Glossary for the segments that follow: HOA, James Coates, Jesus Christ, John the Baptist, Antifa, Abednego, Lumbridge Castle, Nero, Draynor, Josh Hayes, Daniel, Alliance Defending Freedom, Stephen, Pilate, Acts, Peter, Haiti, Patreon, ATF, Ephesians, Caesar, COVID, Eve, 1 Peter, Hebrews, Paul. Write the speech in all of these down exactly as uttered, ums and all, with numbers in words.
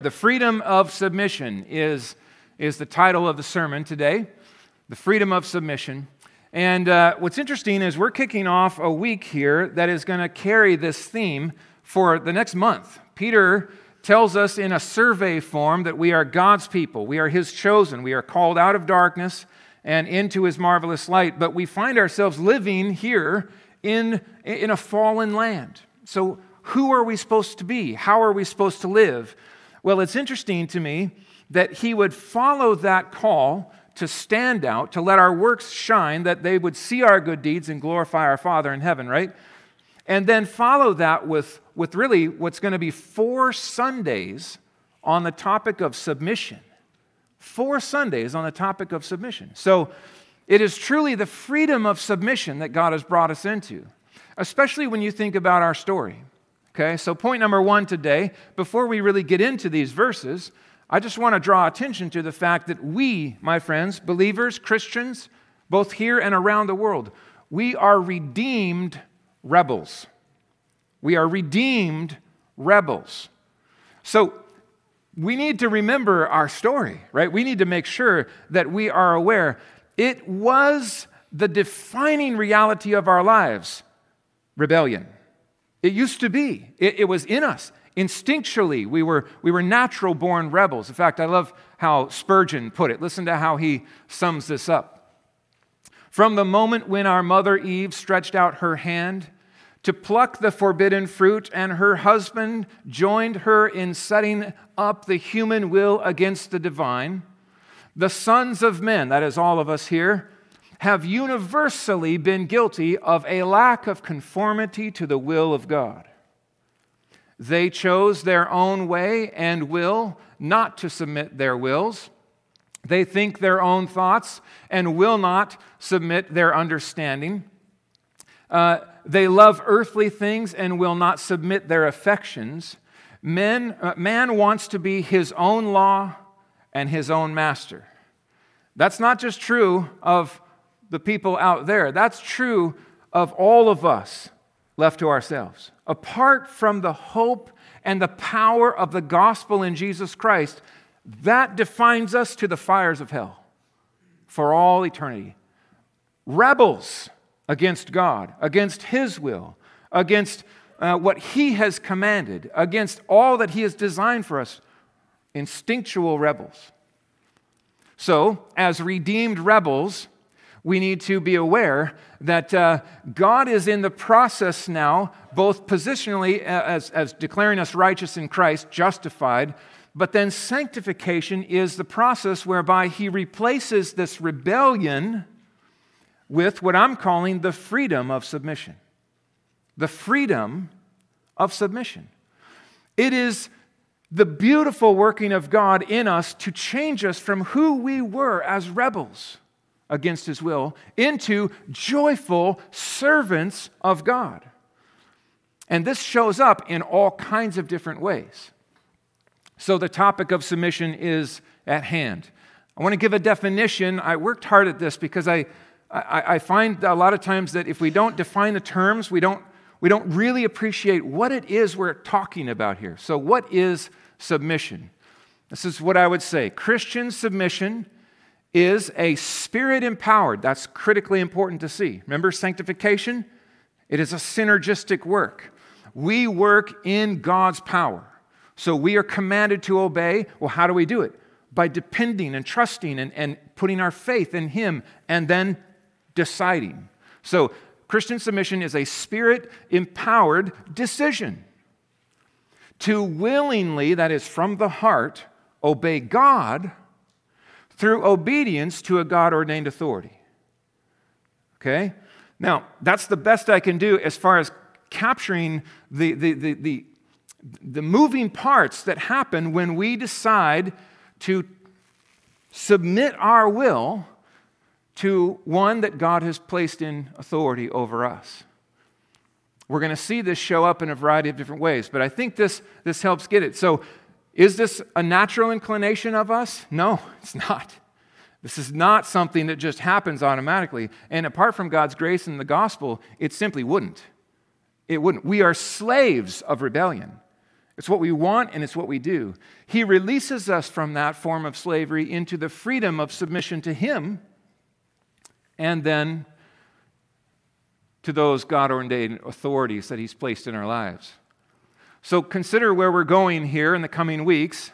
The freedom of submission is, is the title of the sermon today, the freedom of submission. And uh, what's interesting is we're kicking off a week here that is going to carry this theme for the next month. Peter tells us in a survey form that we are God's people, we are His chosen, we are called out of darkness and into His marvelous light, but we find ourselves living here in, in a fallen land. So who are we supposed to be? How are we supposed to live? Well, it's interesting to me that he would follow that call to stand out, to let our works shine, that they would see our good deeds and glorify our Father in heaven, right? And then follow that with, with really what's going to be four Sundays on the topic of submission. Four Sundays on the topic of submission. So it is truly the freedom of submission that God has brought us into, especially when you think about our story. Okay, so point number one today, before we really get into these verses, I just want to draw attention to the fact that we, my friends, believers, Christians, both here and around the world, we are redeemed rebels. We are redeemed rebels. So we need to remember our story, right? We need to make sure that we are aware. It was the defining reality of our lives, rebellion. It used to be. It, it was in us. Instinctually, we were, we were natural-born rebels. In fact, I love how Spurgeon put it. Listen to how he sums this up. From the moment when our mother Eve stretched out her hand to pluck the forbidden fruit, and her husband joined her in setting up the human will against the divine, the sons of men, that is all of us here, have universally been guilty of a lack of conformity to the will of God. They chose their own way and will, not to submit their wills. They think their own thoughts and will not submit their understanding. Uh, they love earthly things and will not submit their affections. Men, uh, man wants to be his own law and his own master. That's not just true of the people out there. That's true of all of us left to ourselves. Apart from the hope and the power of the gospel in Jesus Christ, that defines us to the fires of hell for all eternity. Rebels against God, against His will, against uh, what He has commanded, against all that He has designed for us. Instinctual rebels. So, as redeemed rebels, we need to be aware that uh, God is in the process now, both positionally as, as declaring us righteous in Christ, justified, but then sanctification is the process whereby He replaces this rebellion with what I'm calling the freedom of submission. The freedom of submission. It is the beautiful working of God in us to change us from who we were as rebels against His will, into joyful servants of God. And this shows up in all kinds of different ways. So the topic of submission is at hand. I want to give a definition. I worked hard at this because I, I, I find a lot of times that if we don't define the terms, we don't, we don't really appreciate what it is we're talking about here. So what is submission? This is what I would say. Christian submission is a spirit-empowered, that's critically important to see. Remember sanctification? It is a synergistic work. We work in God's power. So we are commanded to obey. Well, how do we do it? By depending and trusting and, and putting our faith in Him and then deciding. So Christian submission is a spirit-empowered decision to willingly, that is from the heart, obey God through obedience to a God-ordained authority. Okay? Now, that's the best I can do as far as capturing the, the, the, the, the moving parts that happen when we decide to submit our will to one that God has placed in authority over us. We're going to see this show up in a variety of different ways, but I think this, this helps get it. So, is this a natural inclination of us? No, it's not. This is not something that just happens automatically. And apart from God's grace and the gospel, it simply wouldn't. It wouldn't. We are slaves of rebellion. It's what we want and it's what we do. He releases us from that form of slavery into the freedom of submission to Him and then to those God-ordained authorities that He's placed in our lives. So consider where we're going here in the coming weeks.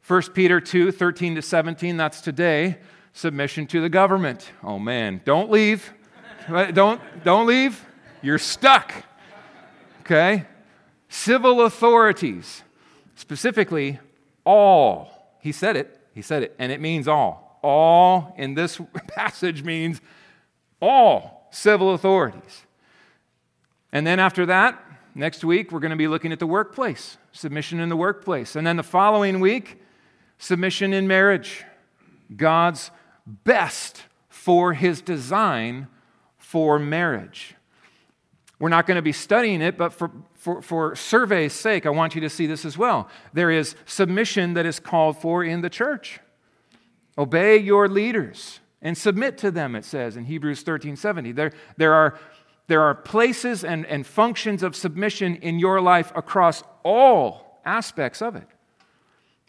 First Peter two, thirteen to seventeen, that's today. Submission to the government. Oh man, don't leave. Don't, don't leave. You're stuck. Okay? Civil authorities. Specifically, all. He said it. He said it. And it means all. All in this passage means all civil authorities. And then after that, next week, we're going to be looking at the workplace. Submission in the workplace. And then the following week, submission in marriage. God's best for His design for marriage. We're not going to be studying it, but for, for, for survey's sake, I want you to see this as well. There is submission that is called for in the church. Obey your leaders and submit to them, it says in Hebrews thirteen seventy. There, there are, there are places and, and functions of submission in your life across all aspects of it.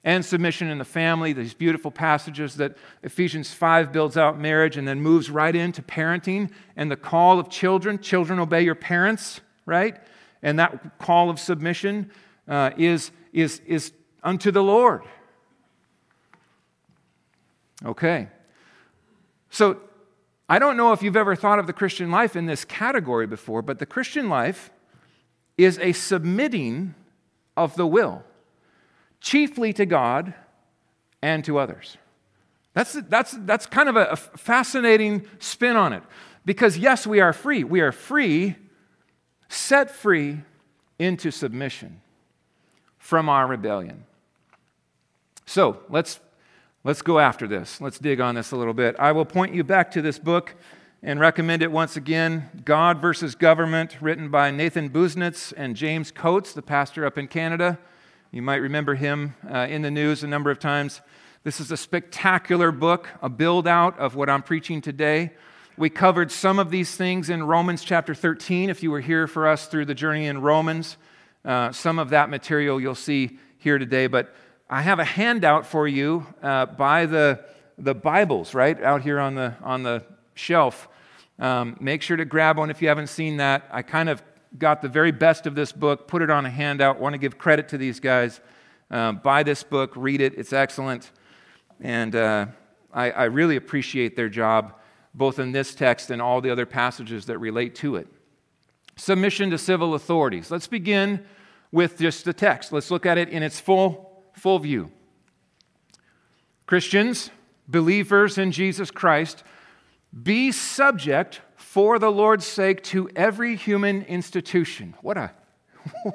And submission in the family, these beautiful passages that Ephesians five builds out marriage and then moves right into parenting and the call of children. Children, obey your parents, right? And that call of submission uh, is, is, is unto the Lord. Okay. So I don't know if you've ever thought of the Christian life in this category before, but the Christian life is a submitting of the will. Chiefly to God and to others. That's, that's, that's kind of a, a fascinating spin on it. Because yes, we are free. We are free, set free into submission from our rebellion. So let's, let's go after this. Let's dig on this a little bit. I will point you back to this book and recommend it once again, God versus Government, written by Nathan Busnitz and James Coates, the pastor up in Canada. You might remember him uh, in the news a number of times. This is a spectacular book, a build-out of what I'm preaching today. We covered some of these things in Romans chapter thirteen. If you were here for us through the journey in Romans, uh, some of that material you'll see here today. But I have a handout for you uh, by the, the Bibles, right, out here on the, on the shelf. Um, make sure to grab one if you haven't seen that. I kind of got the very best of this book, put it on a handout. Want to give credit to these guys. Uh, buy this book, read it, it's excellent. And uh, I, I really appreciate their job, both in this text and all the other passages that relate to it. Submission to civil authorities. Let's begin with just the text. Let's look at it in its full, full view. Christians, believers in Jesus Christ, be subject for the Lord's sake to every human institution. What a,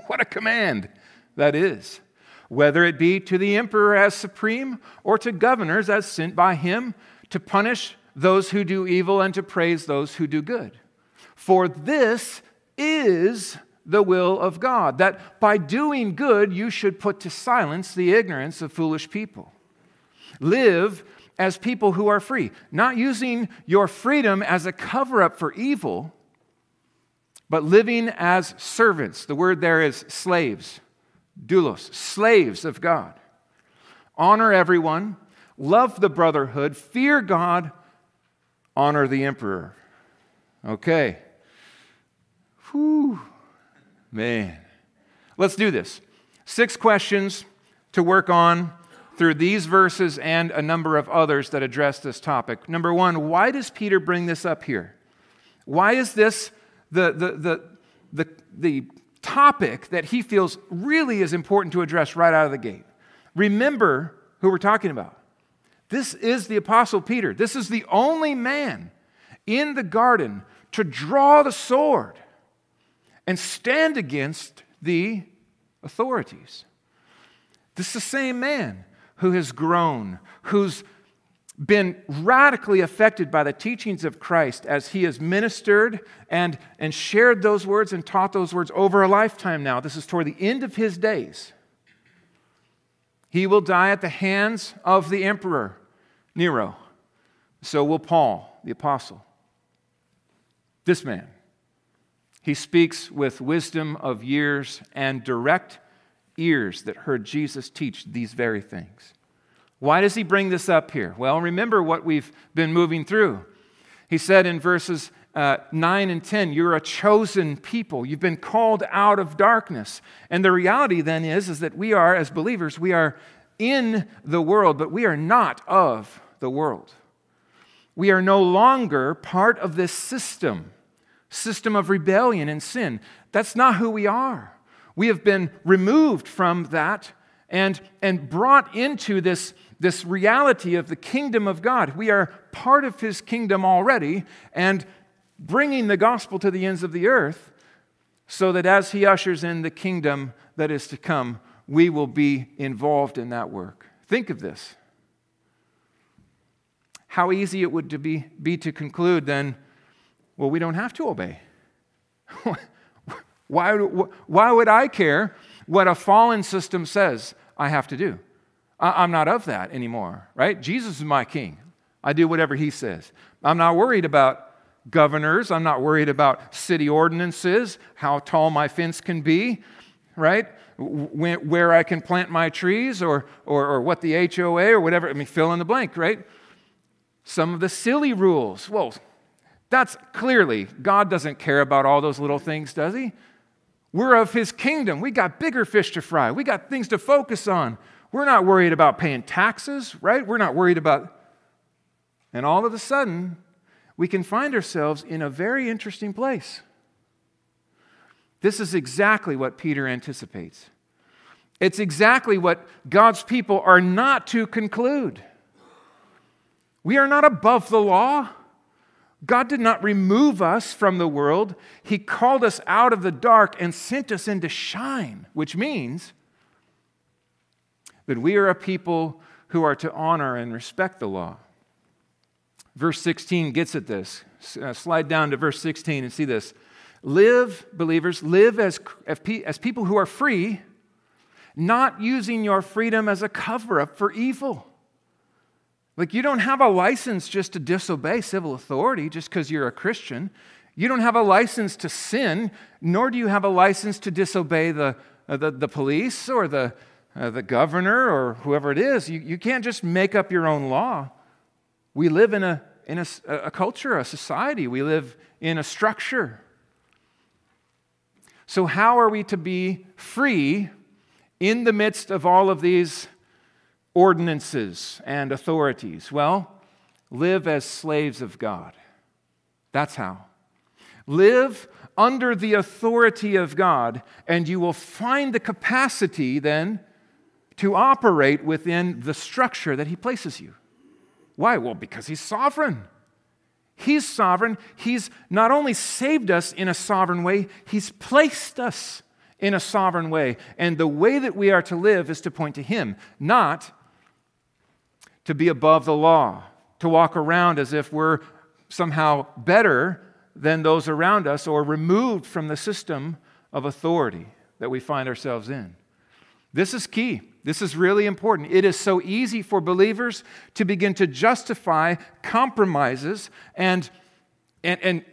what a command that is. Whether it be to the emperor as supreme or to governors as sent by him to punish those who do evil and to praise those who do good. For this is the will of God, that by doing good you should put to silence the ignorance of foolish people. Live as people who are free, not using your freedom as a cover-up for evil, but living as servants. The word there is slaves, doulos, slaves of God. Honor everyone, love the brotherhood, fear God, honor the emperor. Okay. Whew. Man. Let's do this. Six questions to work on through these verses and a number of others that address this topic. Number one, why does Peter bring this up here? Why is this the, the, the, the, the topic that he feels really is important to address right out of the gate? Remember who we're talking about. This is the Apostle Peter. This is the only man in the garden to draw the sword and stand against the authorities. This is the same man who has grown, who's been radically affected by the teachings of Christ as he has ministered and, and shared those words and taught those words over a lifetime now. This is toward the end of his days. He will die at the hands of the emperor, Nero. So will Paul, the apostle. This man, he speaks with wisdom of years and direct ears that heard Jesus teach these very things. Why does he bring this up here? Well, remember what we've been moving through. He said in verses uh, nine and ten, you're a chosen people. You've been called out of darkness. And the reality then is, is that we are, as believers, we are in the world, but we are not of the world. We are no longer part of this system, system of rebellion and sin. That's not who we are. We have been removed from that and, and brought into this This reality of the kingdom of God. We are part of his kingdom already and bringing the gospel to the ends of the earth so that as he ushers in the kingdom that is to come, we will be involved in that work. Think of this. How easy it would to be, be to conclude then, well, we don't have to obey. Why, why would I care what a fallen system says I have to do? I'm not of that anymore, right? Jesus is my king. I do whatever he says. I'm not worried about governors. I'm not worried about city ordinances, how tall my fence can be, right? Where I can plant my trees or, or, or what the H O A or whatever. I mean, fill in the blank, right? Some of the silly rules. Well, that's clearly, God doesn't care about all those little things, does he? We're of his kingdom. We got bigger fish to fry. We got things to focus on. We're not worried about paying taxes, right? We're not worried about... And all of a sudden, we can find ourselves in a very interesting place. This is exactly what Peter anticipates. It's exactly what God's people are not to conclude. We are not above the law. God did not remove us from the world. He called us out of the dark and sent us into shine, which means that we are a people who are to honor and respect the law. Verse sixteen gets at this. Uh, slide down to verse sixteen and see this. Live, believers, live as, as people who are free, not using your freedom as a cover-up for evil. Like, you don't have a license just to disobey civil authority just because you're a Christian. You don't have a license to sin, nor do you have a license to disobey the, uh, the, the police or the Uh, the governor or whoever it is. You, you can't just make up your own law. We live in a, in a, a culture, a society. We live in a structure. So how are we to be free in the midst of all of these ordinances and authorities? Well, live as slaves of God. That's how. Live under the authority of God, and you will find the capacity then to operate within the structure that he places you. Why? Well, because he's sovereign. He's sovereign. He's not only saved us in a sovereign way, he's placed us in a sovereign way. And the way that we are to live is to point to him, not to be above the law, to walk around as if we're somehow better than those around us or removed from the system of authority that we find ourselves in. This is key. This is really important. It is so easy for believers to begin to justify compromises and, and, and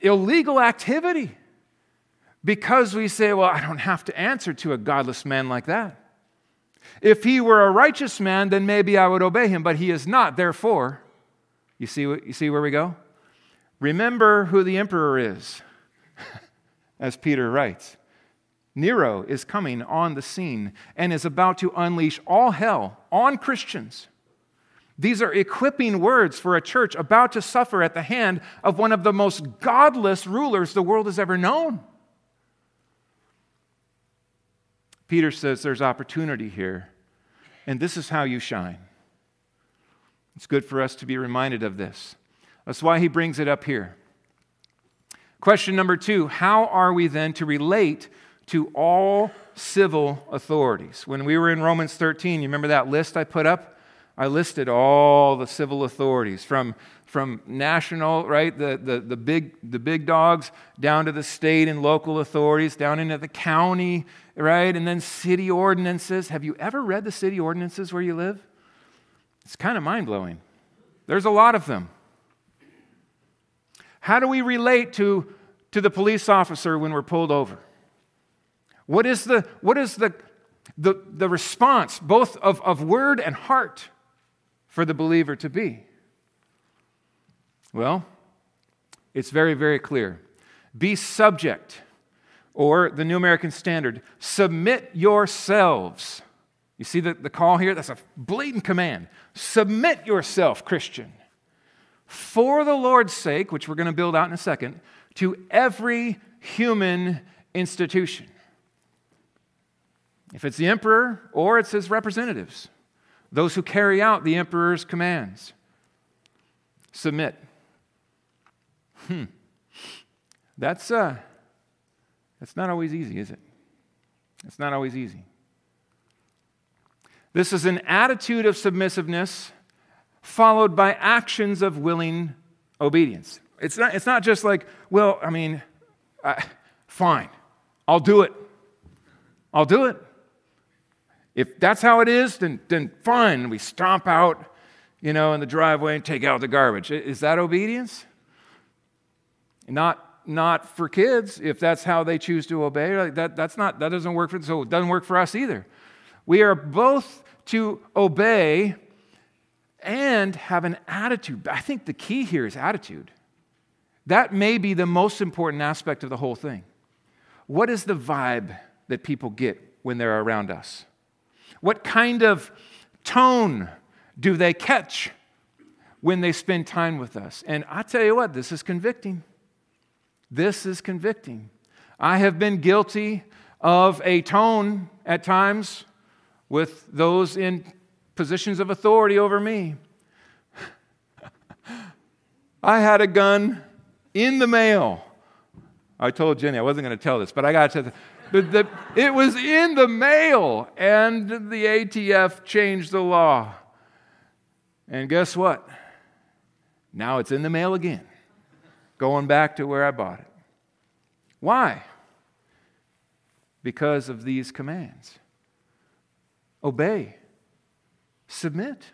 illegal activity because we say, well, I don't have to answer to a godless man like that. If he were a righteous man, then maybe I would obey him, but he is not. Therefore, you see, you see where we go? Remember who the emperor is, as Peter writes. Nero is coming on the scene and is about to unleash all hell on Christians. These are equipping words for a church about to suffer at the hand of one of the most godless rulers the world has ever known. Peter says there's opportunity here, and this is how you shine. It's good for us to be reminded of this. That's why he brings it up here. Question number two, how are we then to relate to all civil authorities? When we were in Romans thirteen, you remember that list I put up? I listed all the civil authorities from, from national, right, the, the, the, big, the big dogs, down to the state and local authorities, down into the county, right, and then city ordinances. Have you ever read the city ordinances where you live? It's kind of mind-blowing. There's a lot of them. How do we relate to, to the police officer when we're pulled over? What is the, what is the the, the response both of, of word and heart for the believer to be? Well, it's very, very clear. Be subject, or the New American Standard, submit yourselves. You see the, the call here? That's a blatant command. Submit yourself, Christian, for the Lord's sake, which we're going to build out in a second, to every human institution. If it's the emperor or it's his representatives, those who carry out the emperor's commands, submit. Hmm. That's, uh, that's not always easy, is it? It's not always easy. This is an attitude of submissiveness followed by actions of willing obedience. It's not, it's not just like, well, I mean, uh, fine, I'll do it. I'll do it. If that's how it is, then, then fine. We stomp out, you know, in the driveway and take out the garbage. Is that obedience? Not not for kids, if that's how they choose to obey. Like that, that's not, that doesn't work for so it doesn't work for us either. We are both to obey and have an attitude. I think the key here is attitude. That may be the most important aspect of the whole thing. What is the vibe that people get when they're around us? What kind of tone do they catch when they spend time with us? And I tell you what, this is convicting. This is convicting. I have been guilty of a tone at times with those in positions of authority over me. I had a gun in the mail. I told Jenny I wasn't going to tell this, but I got to tell this. But the, it was in the mail, and the A T F changed the law. And guess what? Now it's in the mail again, going back to where I bought it. Why? Because of these commands. Obey. Submit.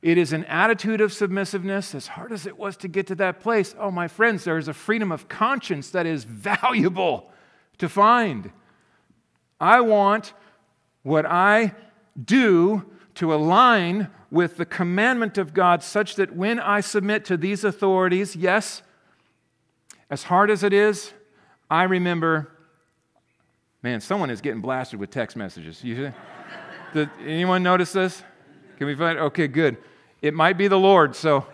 It is an attitude of submissiveness, as hard as it was to get to that place. Oh, my friends, there is a freedom of conscience that is valuable to find. I want what I do to align with the commandment of God such that when I submit to these authorities, yes, as hard as it is, I remember, man, someone is getting blasted with text messages. You, did anyone notice this? Can we find? Okay, good. It might be the Lord, so.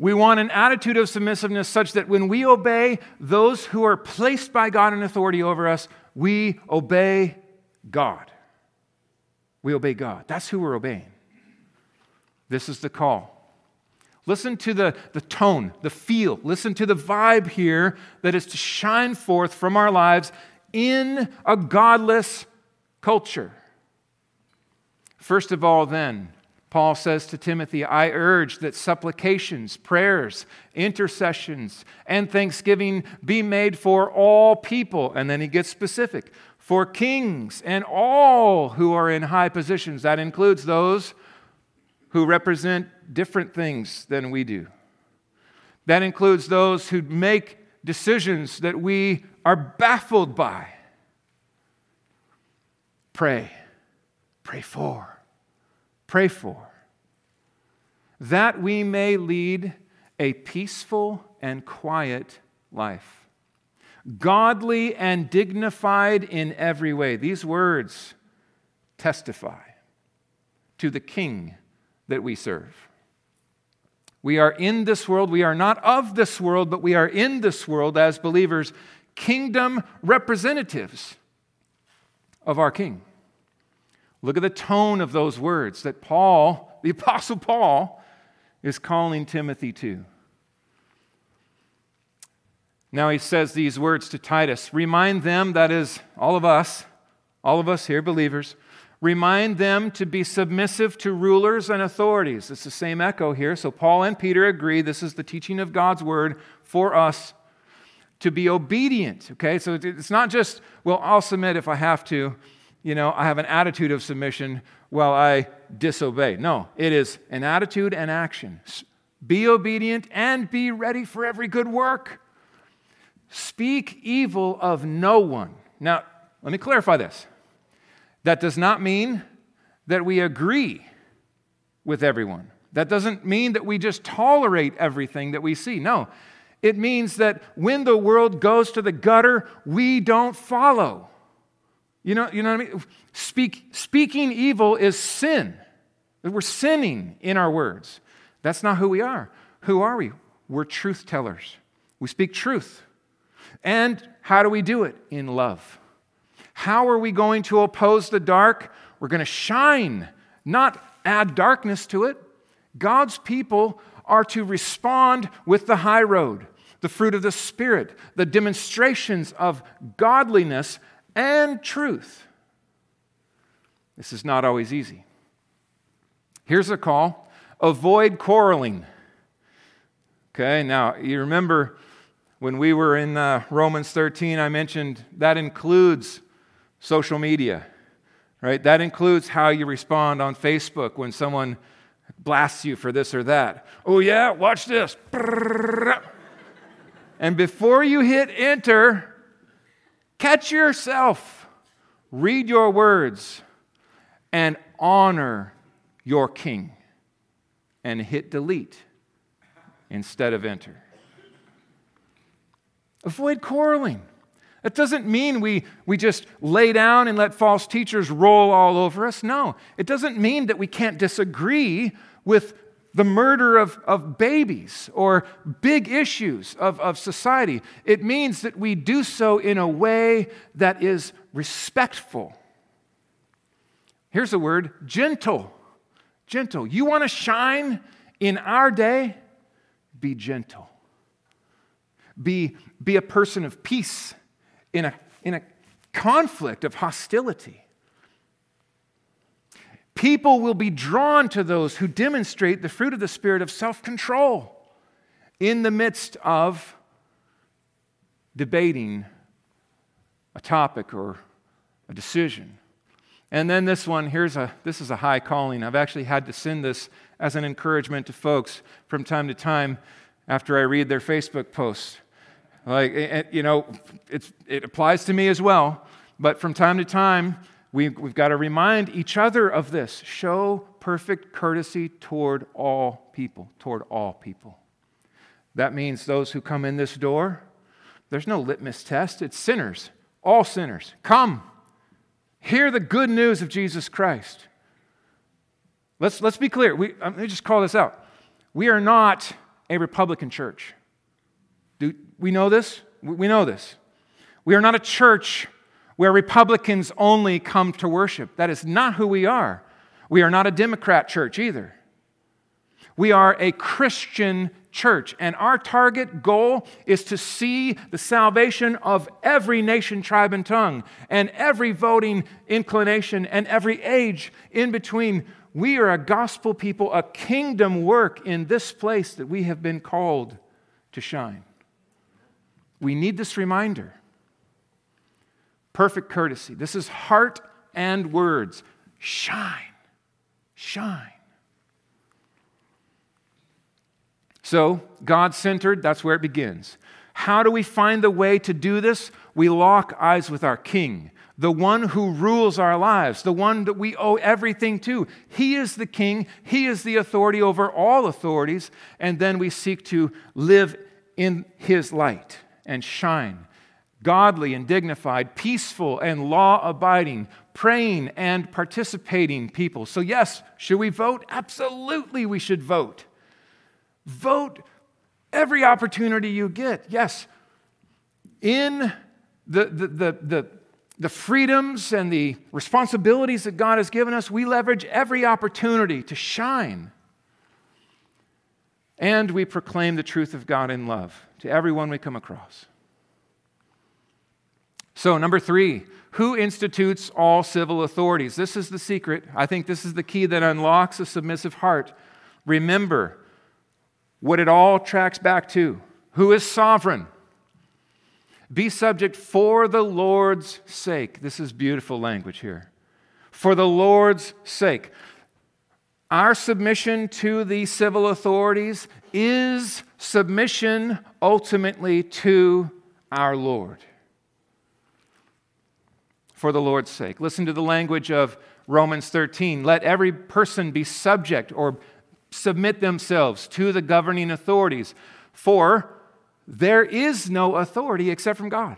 We want an attitude of submissiveness such that when we obey those who are placed by God in authority over us, we obey God. We obey God. That's who we're obeying. This is the call. Listen to the, the tone, the feel. Listen to the vibe here that is to shine forth from our lives in a godless culture. First of all, then, Paul says to Timothy, I urge that supplications, prayers, intercessions, and thanksgiving be made for all people. And then he gets specific. For kings and all who are in high positions. That includes those who represent different things than we do. That includes those who make decisions that we are baffled by. Pray. Pray for. Pray for. That we may lead a peaceful and quiet life. Godly and dignified in every way. These words testify to the King that we serve. We are in this world. We are not of this world, but we are in this world as believers, kingdom representatives of our King. Look at the tone of those words that Paul, the Apostle Paul, is calling Timothy to. Now he says these words to Titus. Remind them, that is, all of us, all of us here, believers, remind them to be submissive to rulers and authorities. It's the same echo here. So Paul and Peter agree this is the teaching of God's word for us to be obedient. Okay, so it's not just, well, I'll submit if I have to. You know, I have an attitude of submission while I disobey. No, it is an attitude and action. Be obedient and be ready for every good work. Speak evil of no one. Now, let me clarify this. That does not mean that we agree with everyone. That doesn't mean that we just tolerate everything that we see. No, it means that when the world goes to the gutter, we don't follow. You know, you know what I mean? Speak, speaking evil is sin. We're sinning in our words. That's not who we are. Who are we? We're truth tellers. We speak truth. And how do we do it? In love. How are we going to oppose the dark? We're going to shine, not add darkness to it. God's people are to respond with the high road, the fruit of the Spirit, the demonstrations of godliness and truth. This is not always easy. Here's a call. Avoid quarreling. Okay, now you remember when we were in uh, Romans thirteen, I mentioned that includes social media, right? That includes how you respond on Facebook when someone blasts you for this or that. Oh yeah, watch this. And before you hit enter, catch yourself, read your words, and honor your king. And hit delete instead of enter. Avoid quarreling. That doesn't mean we, we just lay down and let false teachers roll all over us. No, it doesn't mean that we can't disagree with the murder of, of babies or big issues of, of society. It means that we do so in a way that is respectful. Here's the word, gentle. Gentle. You want to shine in our day? Be gentle. Be, be a person of peace in a, in a conflict of hostility. People will be drawn to those who demonstrate the fruit of the Spirit of self-control in the midst of debating a topic or a decision. And then this one, here's a, this is a high calling. I've actually had to send this as an encouragement to folks from time to time after I read their Facebook posts. Like, you know, it's, it applies to me as well, but from time to time, we've, we've got to remind each other of this. Show perfect courtesy toward all people, toward all people. That means those who come in this door, there's no litmus test. It's sinners, all sinners. Come. Hear the good news of Jesus Christ. Let's, let's be clear. We, let me just call this out. We are not a Republican church. Do we know this? We know this. We are not a church where Republicans only come to worship. That is not who we are. We are not a Democrat church either. We are a Christian church, and our target goal is to see the salvation of every nation, tribe, and tongue, and every voting inclination, and every age in between. We are a gospel people, a kingdom work in this place that we have been called to shine. We need this reminder. Perfect courtesy. This is heart and words. Shine. Shine. So, God-centered, that's where it begins. How do we find the way to do this? We lock eyes with our King, the one who rules our lives, the one that we owe everything to. He is the King. He is the authority over all authorities. And then we seek to live in His light and shine, godly and dignified, peaceful and law-abiding, praying and participating people. So yes, should we vote? Absolutely we should vote. Vote every opportunity you get. Yes, in the, the, the, the, the freedoms and the responsibilities that God has given us, we leverage every opportunity to shine. And we proclaim the truth of God in love to everyone we come across. So, number three, who institutes all civil authorities? This is the secret. I think this is the key that unlocks a submissive heart. Remember, what it all tracks back to. Who is sovereign? Be subject for the Lord's sake. This is beautiful language here. For the Lord's sake. Our submission to the civil authorities is submission ultimately to our Lord. For the Lord's sake. Listen to the language of Romans thirteen. Let every person be subject or submit themselves to the governing authorities, for there is no authority except from God.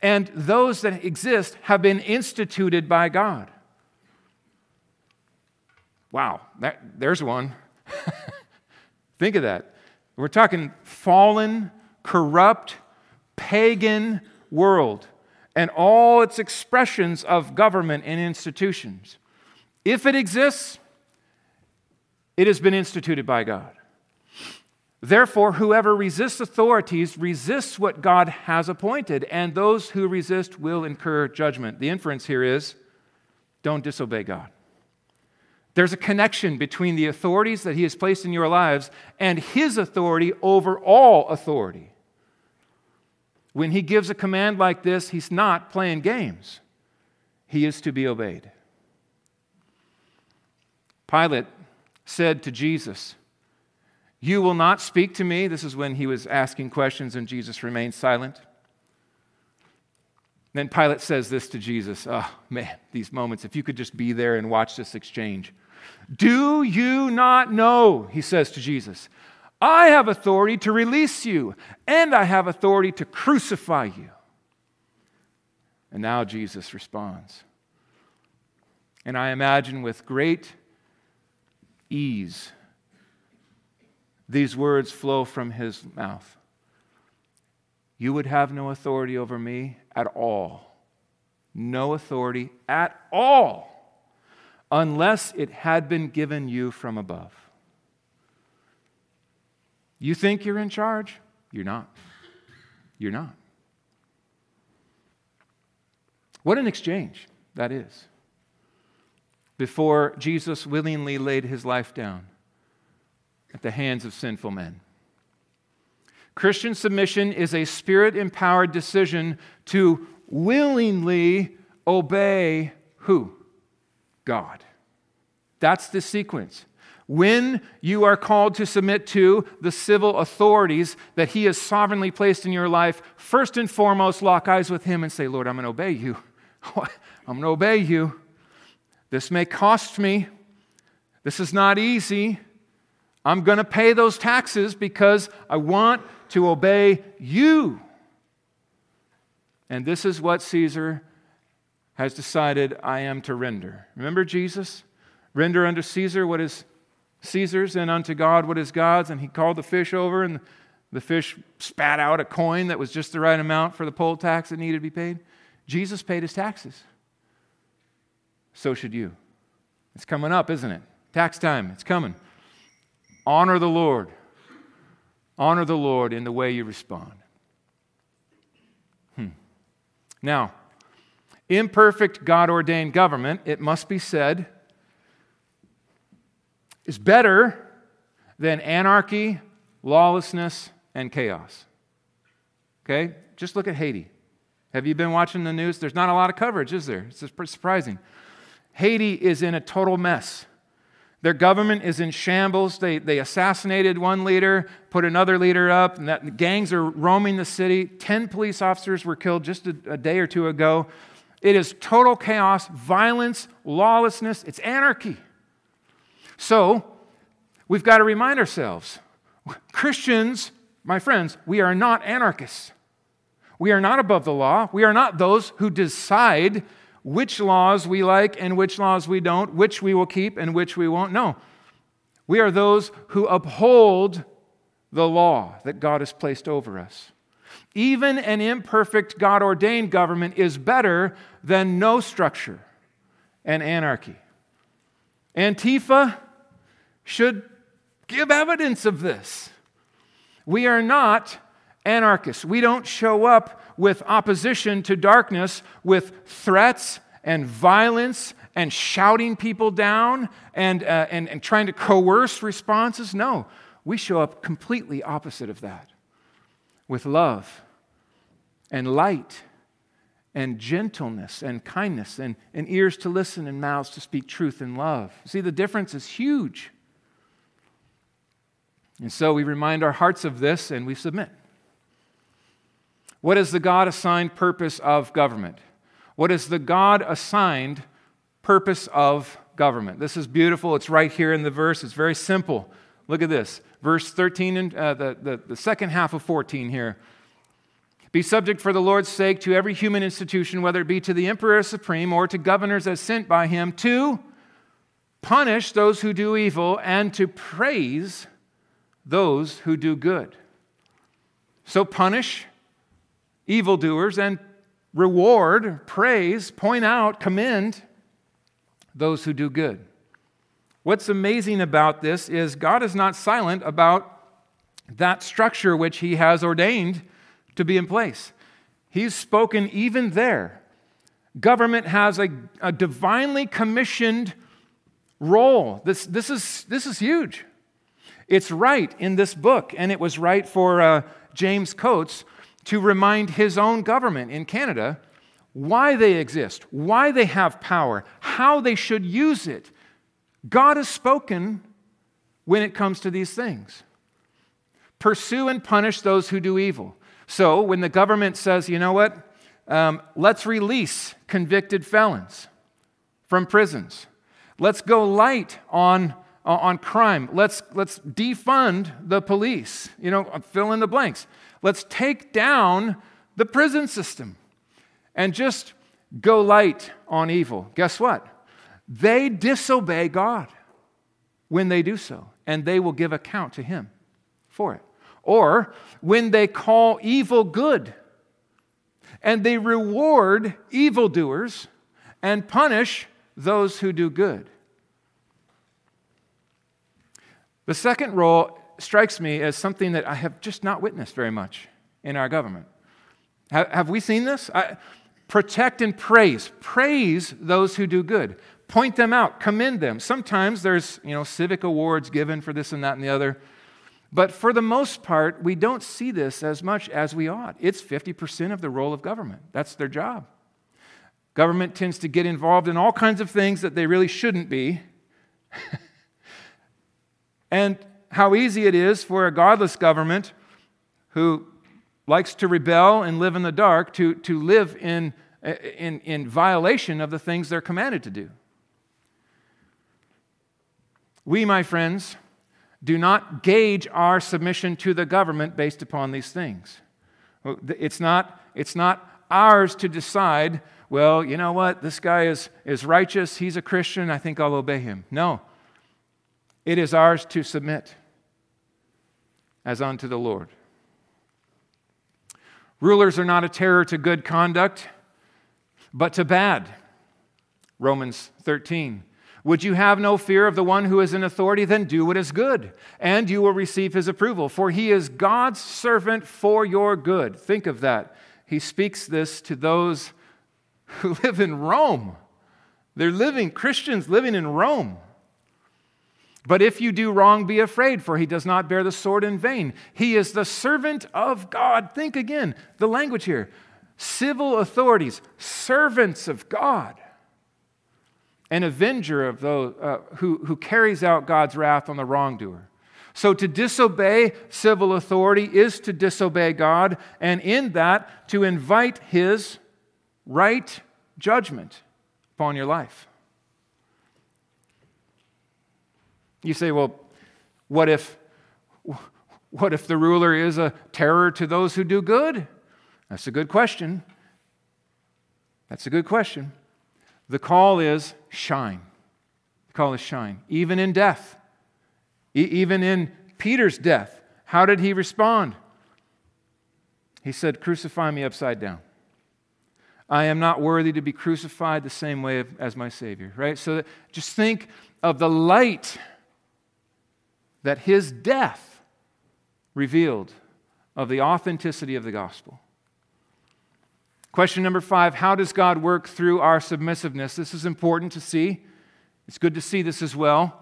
And those that exist have been instituted by God. Wow, that, there's one. Think of that. We're talking fallen, corrupt, pagan world and all its expressions of government and institutions. If it exists, it has been instituted by God. Therefore, whoever resists authorities resists what God has appointed, and those who resist will incur judgment. The inference here is, don't disobey God. There's a connection between the authorities that He has placed in your lives and His authority over all authority. When He gives a command like this, He's not playing games. He is to be obeyed. Pilate said to Jesus, "You will not speak to me." This is when he was asking questions and Jesus remained silent. Then Pilate says this to Jesus. Oh, man, these moments. If you could just be there and watch this exchange. "Do you not know," he says to Jesus, "I have authority to release you, and I have authority to crucify you." And now Jesus responds. And I imagine with great ease these words flow from His mouth. "You would have no authority over me at all. No authority at all, unless it had been given you from above." You think you're in charge? You're not. You're not. What an exchange that is. Before Jesus willingly laid His life down at the hands of sinful men. Christian submission is a Spirit-empowered decision to willingly obey who? God. That's the sequence. When you are called to submit to the civil authorities that He has sovereignly placed in your life, first and foremost, lock eyes with Him and say, "Lord, I'm going to obey you. I'm going to obey you. This may cost me. This is not easy. I'm going to pay those taxes because I want to obey you. And this is what Caesar has decided I am to render." Remember Jesus? Render unto Caesar what is Caesar's, and unto God what is God's. And He called the fish over, and the fish spat out a coin that was just the right amount for the poll tax that needed to be paid. Jesus paid His taxes. So should you. It's coming up, isn't it? Tax time, it's coming. Honor the Lord. Honor the Lord in the way you respond. Hmm. Now, imperfect God-ordained government, it must be said, is better than anarchy, lawlessness, and chaos. Okay? Just look at Haiti. Have you been watching the news? There's not a lot of coverage, is there? It's just surprising. Haiti is in a total mess. Their government is in shambles. They, they assassinated one leader, put another leader up, and that, the gangs are roaming the city. Ten police officers were killed just a, a day or two ago. It is total chaos, violence, lawlessness. It's anarchy. So, we've got to remind ourselves, Christians, my friends, we are not anarchists. We are not above the law. We are not those who decide which laws we like and which laws we don't, which we will keep and which we won't. No, we are those who uphold the law that God has placed over us. Even an imperfect God-ordained government is better than no structure and anarchy. Antifa should give evidence of this. We are not anarchists. We don't show up with opposition to darkness, with threats and violence and shouting people down and, uh, and, and trying to coerce responses. No, we show up completely opposite of that, with love and light and gentleness and kindness and, and ears to listen and mouths to speak truth in love. See, the difference is huge. And so we remind our hearts of this and we submit. What is the God-assigned purpose of government? What is the God-assigned purpose of government? This is beautiful. It's right here in the verse. It's very simple. Look at this. Verse thirteen, and uh, the, the, the second half of fourteen here. Be subject for the Lord's sake to every human institution, whether it be to the emperor supreme or to governors as sent by him, to punish those who do evil and to praise those who do good. So punish evildoers and reward, praise, point out, commend those who do good. What's amazing about this is God is not silent about that structure which He has ordained to be in place. He's spoken even there. Government has a, a divinely commissioned role. This, this, is, this is huge. It's right in this book, and it was right for uh, James Coates to remind his own government in Canada why they exist, why they have power, how they should use it. God has spoken when it comes to these things. Pursue and punish those who do evil. So when the government says, you know what, um, let's release convicted felons from prisons. Let's go light on, uh, on crime. Let's, let's defund the police. You know, fill in the blanks. Let's take down the prison system and just go light on evil. Guess what? They disobey God when they do so, and they will give account to Him for it. Or when they call evil good, and they reward evildoers and punish those who do good. The second role strikes me as something that I have just not witnessed very much in our government. Have, have we seen this? I, protect and praise. Praise those who do good. Point them out. Commend them. Sometimes there's, you know, civic awards given for this and that and the other. But for the most part, we don't see this as much as we ought. It's fifty percent of the role of government. That's their job. Government tends to get involved in all kinds of things that they really shouldn't be. And how easy it is for a godless government who likes to rebel and live in the dark to, to live in, in, in violation of the things they're commanded to do. We, my friends, do not gauge our submission to the government based upon these things. It's not, it's not ours to decide, well, you know what, this guy is, is righteous, he's a Christian, I think I'll obey him. No, it is ours to submit as unto the Lord. Rulers are not a terror to good conduct, but to bad. Romans thirteen. Would you have no fear of the one who is in authority? Then do what is good, and you will receive his approval, for he is God's servant for your good. Think of that. He speaks this to those who live in Rome. They're living, Christians living in Rome. But if you do wrong, be afraid, for he does not bear the sword in vain. He is the servant of God. Think again, the language here. Civil authorities, servants of God. An avenger of those uh, who, who carries out God's wrath on the wrongdoer. So to disobey civil authority is to disobey God, and in that, to invite His right judgment upon your life. You say, well, what if, what if the ruler is a terror to those who do good? That's a good question. That's a good question. The call is shine. The call is shine. Even in death, e- even in Peter's death, how did he respond? He said, crucify me upside down. I am not worthy to be crucified the same way as my Savior, right? So that, just think of the light that his death revealed of the authenticity of the gospel. Question number five, how does God work through our submissiveness? This is important to see. It's good to see this as well.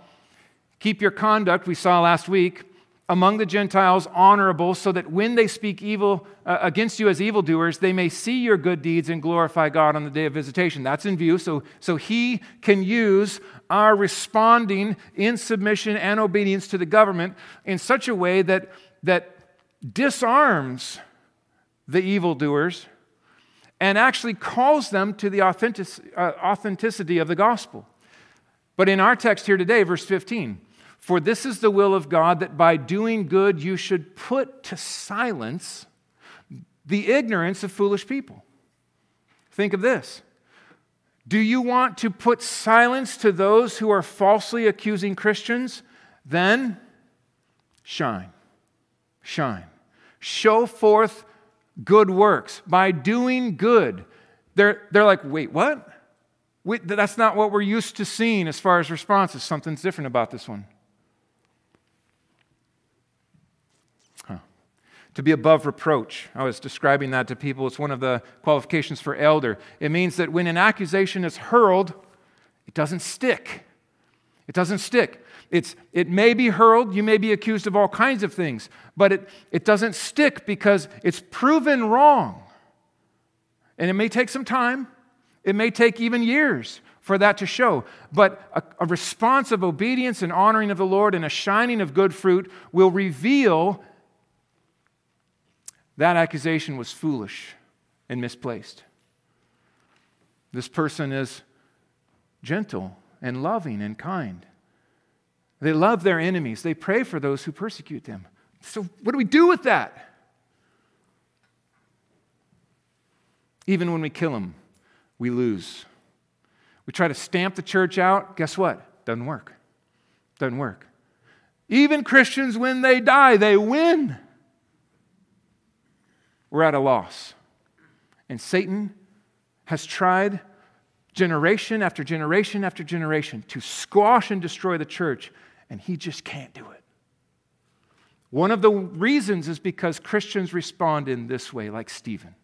Keep your conduct, we saw last week, among the Gentiles honorable, so that when they speak evil uh, against you as evildoers, they may see your good deeds and glorify God on the day of visitation. That's in view. So, so He can use our responding in submission and obedience to the government in such a way that, that disarms the evildoers and actually calls them to the authentic, uh, authenticity of the gospel. But in our text here today, verse fifteen, for this is the will of God, that by doing good you should put to silence the ignorance of foolish people. Think of this. Do you want to put silence to those who are falsely accusing Christians? Then shine, shine. Show forth good works by doing good. They're, they're like, wait, what? We, that's not what we're used to seeing as far as responses. Something's different about this one. To be above reproach. I was describing that to people. It's one of the qualifications for elder. It means that when an accusation is hurled, it doesn't stick. It doesn't stick. It's, it may be hurled. You may be accused of all kinds of things, but it, it doesn't stick because it's proven wrong. And it may take some time. It may take even years for that to show. But a, a response of obedience and honoring of the Lord and a shining of good fruit will reveal that accusation was foolish and misplaced. This person is gentle and loving and kind. They love their enemies. They pray for those who persecute them. So what do we do with that? Even when we kill them, we lose. We try to stamp the church out. Guess what? Doesn't work. Doesn't work. Even Christians, when they die, they win. We're at a loss. And Satan has tried generation after generation after generation to squash and destroy the church, and he just can't do it. One of the reasons is because Christians respond in this way, like Stephen,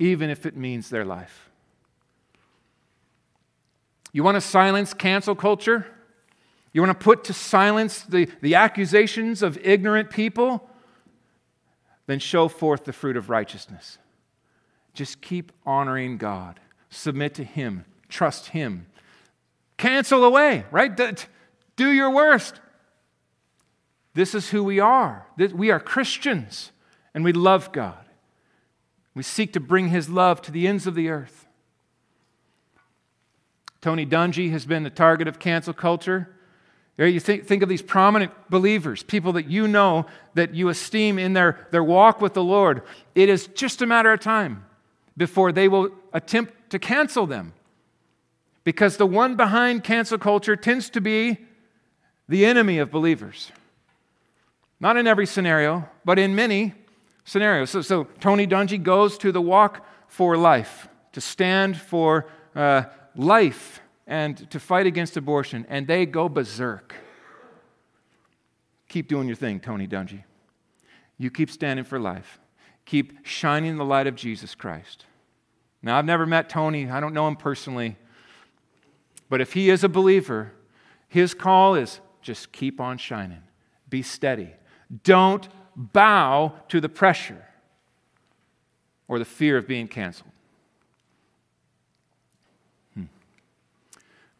even if it means their life. You want to silence cancel culture? You want to put to silence the, the accusations of ignorant people? Then show forth the fruit of righteousness. Just keep honoring God. Submit to Him. Trust Him. Cancel away, right? Do your worst. This is who we are. We are Christians, and we love God. We seek to bring His love to the ends of the earth. Tony Dungy has been the target of cancel culture. You think, think of these prominent believers, people that you know, that you esteem in their, their walk with the Lord. It is just a matter of time before they will attempt to cancel them, because the one behind cancel culture tends to be the enemy of believers. Not in every scenario, but in many scenarios. So, so Tony Dungy goes to the Walk for Life to stand for uh, life and to fight against abortion, and they go berserk. Keep doing your thing, Tony Dungy. You keep standing for life. Keep shining the light of Jesus Christ. Now, I've never met Tony. I don't know him personally. But if he is a believer, his call is just keep on shining. Be steady. Don't bow to the pressure or the fear of being canceled.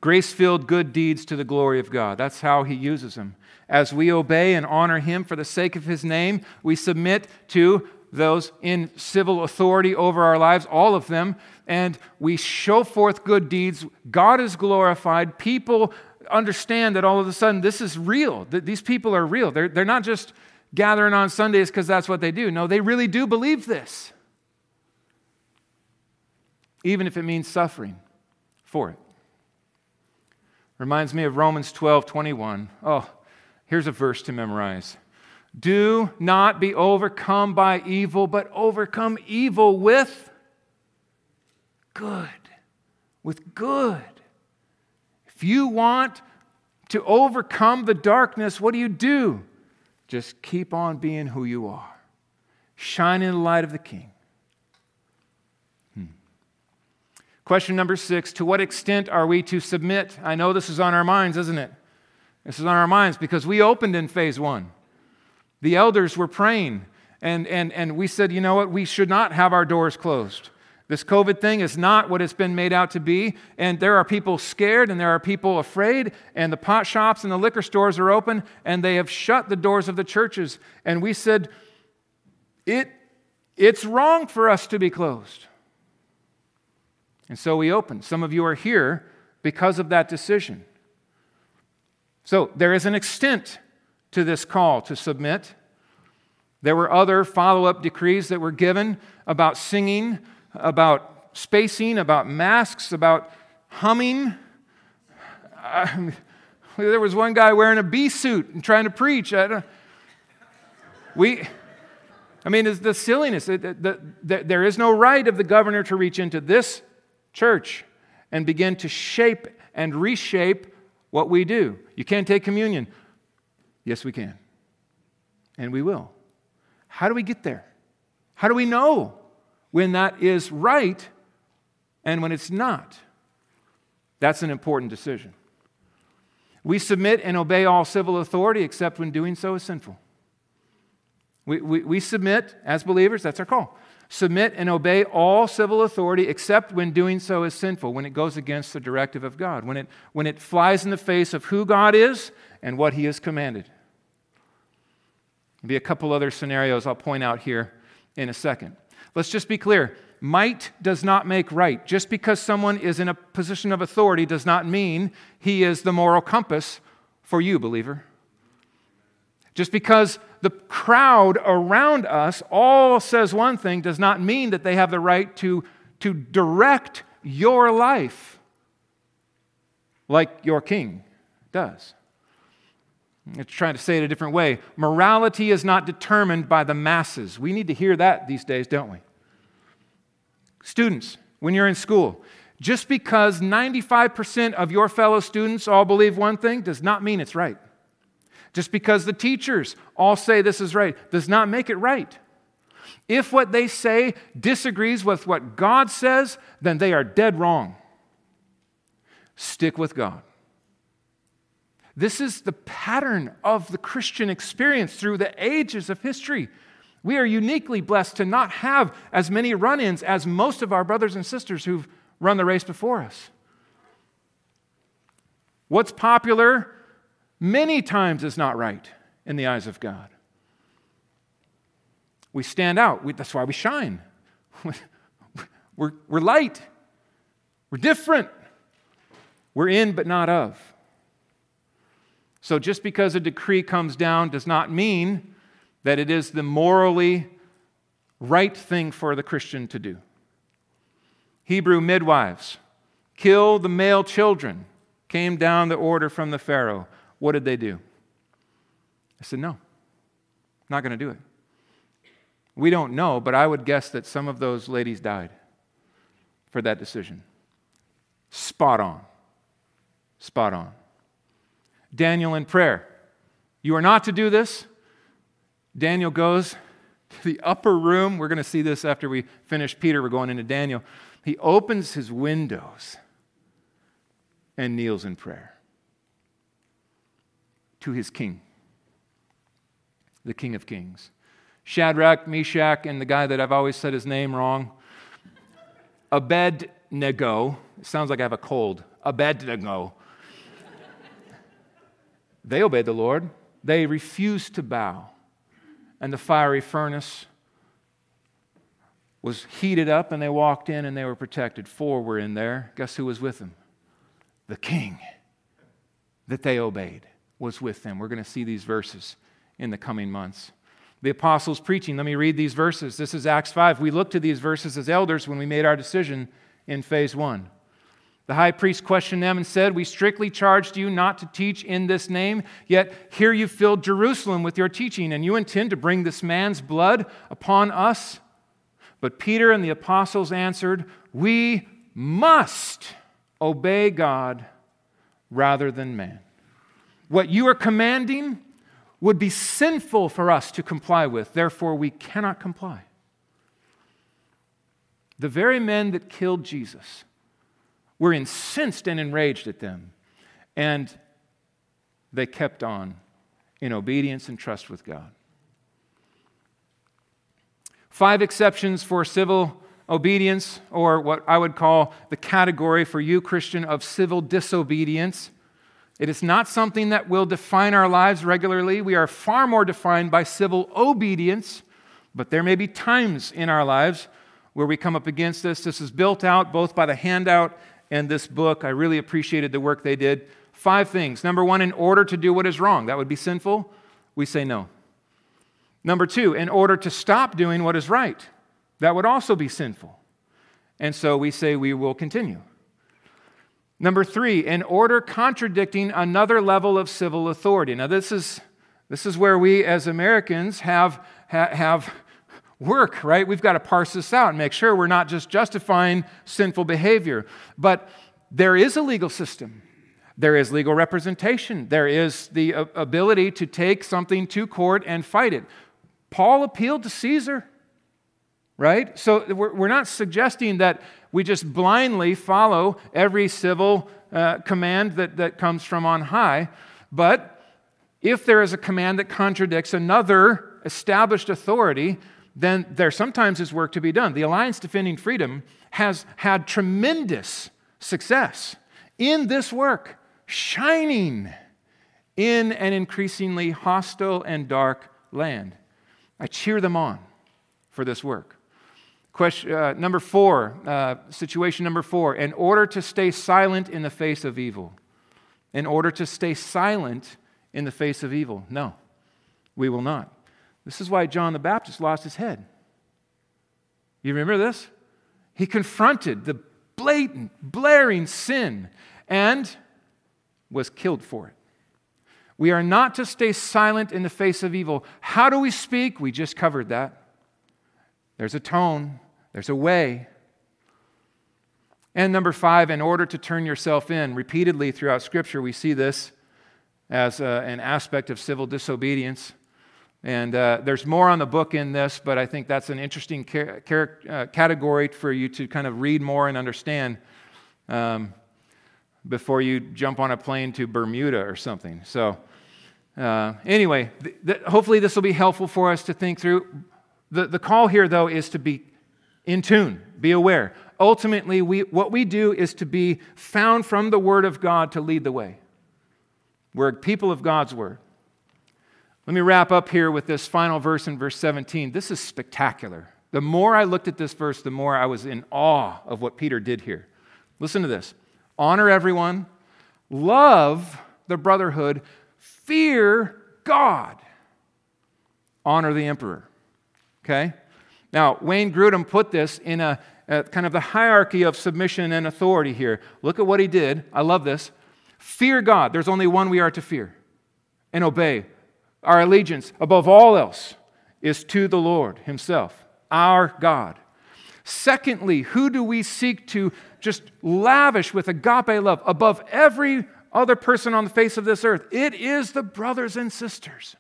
Grace-filled good deeds to the glory of God. That's how He uses them. As we obey and honor Him for the sake of His name, we submit to those in civil authority over our lives, all of them, and we show forth good deeds. God is glorified. People understand that all of a sudden this is real, that these people are real. They're, they're not just gathering on Sundays because that's what they do. No, they really do believe this, even if it means suffering for it. Reminds me of Romans twelve twenty-one. Oh, here's a verse to memorize. Do not be overcome by evil, but overcome evil with good. With good. If you want to overcome the darkness, what do you do? Just keep on being who you are. Shine in the light of the King. Question number six, to what extent are we to submit? I know this is on our minds, isn't it? This is on our minds because we opened in phase one. The elders were praying, and, and, and we said, you know what, we should not have our doors closed. This COVID thing is not what it's been made out to be, and there are people scared, and there are people afraid, and the pot shops and the liquor stores are open, and they have shut the doors of the churches. And we said, It, it's wrong for us to be closed. And so we open. Some of you are here because of that decision. So there is an extent to this call to submit. There were other follow-up decrees that were given about singing, about spacing, about masks, about humming. I, there was one guy wearing a bee suit and trying to preach. I don't, we, I mean, it's the silliness. It, the, the, there is no right of the governor to reach into this church and begin to shape and reshape what we do. You can't take communion. Yes, we can. And we will. How do we get there? How do we know when that is right and when it's not? That's an important decision. We submit and obey all civil authority except when doing so is sinful. We, we, we submit as believers, that's our call. Submit and obey all civil authority except when doing so is sinful, when it goes against the directive of God, when it, when it flies in the face of who God is and what He has commanded. There'll be a couple other scenarios I'll point out here in a second. Let's just be clear. Might does not make right. Just because someone is in a position of authority does not mean he is the moral compass for you, believer. Just because the crowd around us all says one thing does not mean that they have the right to, to direct your life like your king does. It's trying to say it a different way. Morality is not determined by the masses. We need to hear that these days, don't we? Students, when you're in school, just because ninety-five percent of your fellow students all believe one thing does not mean it's right. Just because the teachers all say this is right does not make it right. If what they say disagrees with what God says, then they are dead wrong. Stick with God. This is the pattern of the Christian experience through the ages of history. We are uniquely blessed to not have as many run-ins as most of our brothers and sisters who've run the race before us. What's popular many times is not right in the eyes of God. We stand out. We, that's why we shine. We're, we're light. We're different. We're in but not of. So just because a decree comes down does not mean that it is the morally right thing for the Christian to do. Hebrew midwives, kill the male children, came down the order from the Pharaoh. What did they do? I said, no, not going to do it. We don't know, but I would guess that some of those ladies died for that decision. Spot on. Spot on. Daniel in prayer. You are not to do this. Daniel goes to the upper room. We're going to see this after we finish Peter. We're going into Daniel. He opens his windows and kneels in prayer to his king, the King of Kings. Shadrach, Meshach, and the guy that I've always said his name wrong, Abednego. It sounds like I have a cold. Abednego. They obeyed the Lord. They refused to bow. And the fiery furnace was heated up, and they walked in, and they were protected. Four were in there. Guess who was with them? The king that they obeyed was with them. We're going to see these verses in the coming months. The apostles preaching. Let me read these verses. This is Acts five. We looked to these verses as elders when we made our decision in phase one. The high priest questioned them and said, "We strictly charged you not to teach in this name, yet here you filled Jerusalem with your teaching, and you intend to bring this man's blood upon us?" But Peter and the apostles answered, "We must obey God rather than man. What you are commanding would be sinful for us to comply with, therefore we cannot comply." The very men that killed Jesus were incensed and enraged at them, and they kept on in obedience and trust with God. Five exceptions for civil obedience, or what I would call the category for you, Christian, of civil disobedience. It is not something that will define our lives regularly. We are far more defined by civil obedience But there may be times in our lives where we come up against this. This is built out both by the handout and this book. I really appreciated the work they did. Five things. Number one, in order to do what is wrong, that would be sinful, we say no. Number two, in order to stop doing what is right, that would also be sinful. And so we say we will continue. Number three, in order contradicting another level of civil authority. Now this is, this is where we as Americans have, ha, have work, right? We've got to parse this out and make sure we're not just justifying sinful behavior. But there is a legal system. There is legal representation. There is the ability to take something to court and fight it. Paul appealed to Caesar, right? So we're not suggesting that we just blindly follow every civil uh, command that, that comes from on high. But if there is a command that contradicts another established authority, then there sometimes is work to be done. The Alliance Defending Freedom has had tremendous success in this work, shining in an increasingly hostile and dark land. I cheer them on for this work. Question uh, number four, uh, situation number four, in order to stay silent in the face of evil. In order to stay silent in the face of evil. No, we will not. This is why John the Baptist lost his head. You remember this? He confronted the blatant, blaring sin and was killed for it. We are not to stay silent in the face of evil. How do we speak? We just covered that. There's a tone. There's a way. And number five, in order to turn yourself in. Repeatedly throughout Scripture, we see this as uh, an aspect of civil disobedience. And uh, there's more on the book in this, but I think that's an interesting ca- ca- uh, category for you to kind of read more and understand. Um, before you jump on a plane to Bermuda or something. So uh, anyway, th- th- hopefully this will be helpful for us to think through. The, the call here, though, is to be in tune, be aware. Ultimately, we, what we do is to be found from the Word of God to lead the way. We're people of God's Word. Let me wrap up here with this final verse in verse seventeen. This is spectacular. The more I looked at this verse, the more I was in awe of what Peter did here. Listen to this. Honor everyone, love the brotherhood, fear God, honor the emperor. Okay? Now, Wayne Grudem put this in a, a kind of the hierarchy of submission and authority here. Look at what he did. I love this. Fear God. There's only one we are to fear and obey. Our allegiance, above all else, is to the Lord Himself, our God. Secondly, who do we seek to just lavish with agape love above every other person on the face of this earth? It is the brothers and sisters,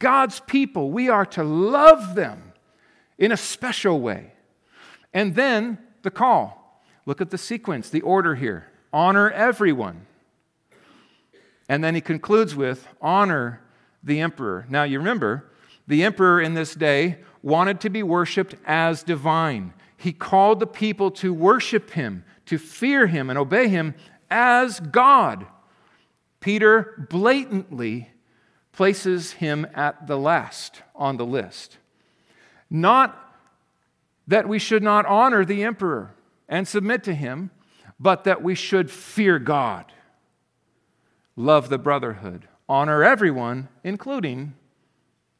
God's people. We are to love them in a special way. And then the call. Look at the sequence, the order here. Honor everyone. And then he concludes with, honor the emperor. Now you remember, the emperor in this day wanted to be worshipped as divine. He called the people to worship Him, to fear Him and obey Him as God. Peter blatantly places Him at the last on the list. Not that we should not honor the emperor and submit to him, but that we should fear God, love the brotherhood, honor everyone, including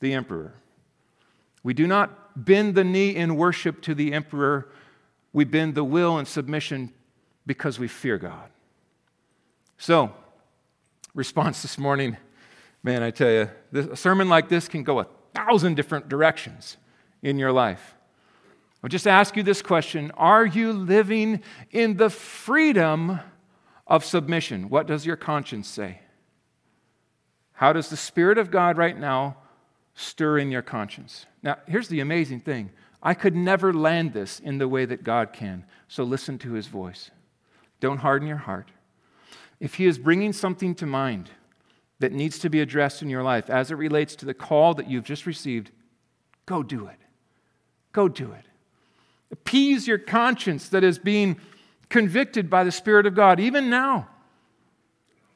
the emperor. We do not bend the knee in worship to the emperor. We bend the will in submission because we fear God. So, response this morning. Man, I tell you, this, a sermon like this can go a thousand different directions in your life. I'll just ask you this question. Are you living in the freedom of submission? What does your conscience say? How does the Spirit of God right now stir in your conscience? Now, here's the amazing thing. I could never land this in the way that God can. So listen to His voice. Don't harden your heart. If He is bringing something to mind that needs to be addressed in your life as it relates to the call that you've just received, go do it. Go do it. Appease your conscience that is being convicted by the Spirit of God, even now.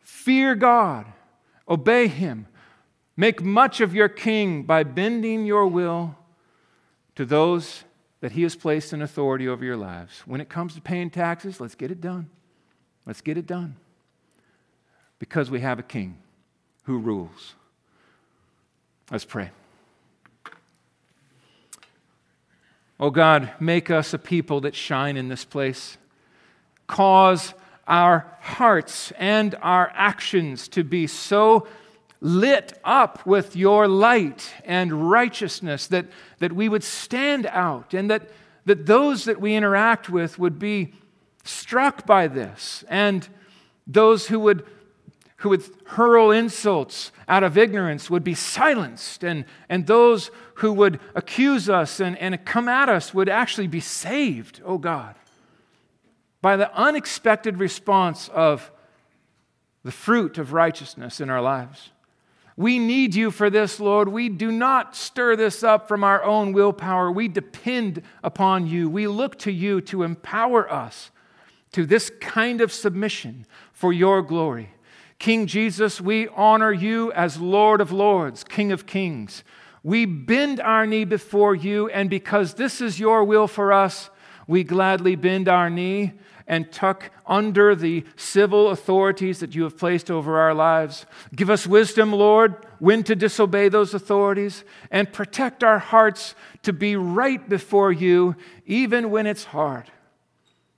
Fear God. Obey Him. Make much of your King by bending your will to those that he has placed in authority over your lives. When it comes to paying taxes, let's get it done. Let's get it done. Because we have a king who rules. Let's pray. Oh God, make us a people that shine in this place. Cause our hearts and our actions to be so lit up with your light and righteousness that, that we would stand out, and that, that those that we interact with would be struck by this, and those who would, who would hurl insults out of ignorance would be silenced, and, and those who would accuse us and, and come at us would actually be saved, oh God, by the unexpected response of the fruit of righteousness in our lives. We need you for this, Lord. We do not stir this up from our own willpower. We depend upon you. We look to you to empower us to this kind of submission for your glory. King Jesus, we honor you as Lord of Lords, King of Kings. We bend our knee before you, and because this is your will for us, we gladly bend our knee and tuck under the civil authorities that you have placed over our lives. Give us wisdom, Lord, when to disobey those authorities, and protect our hearts to be right before you, even when it's hard.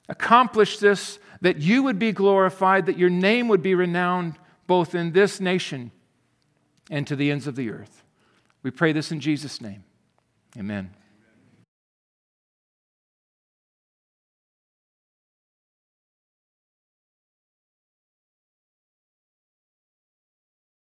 Accomplish this, that you would be glorified, that your name would be renowned both in this nation and to the ends of the earth. We pray this in Jesus' name. Amen.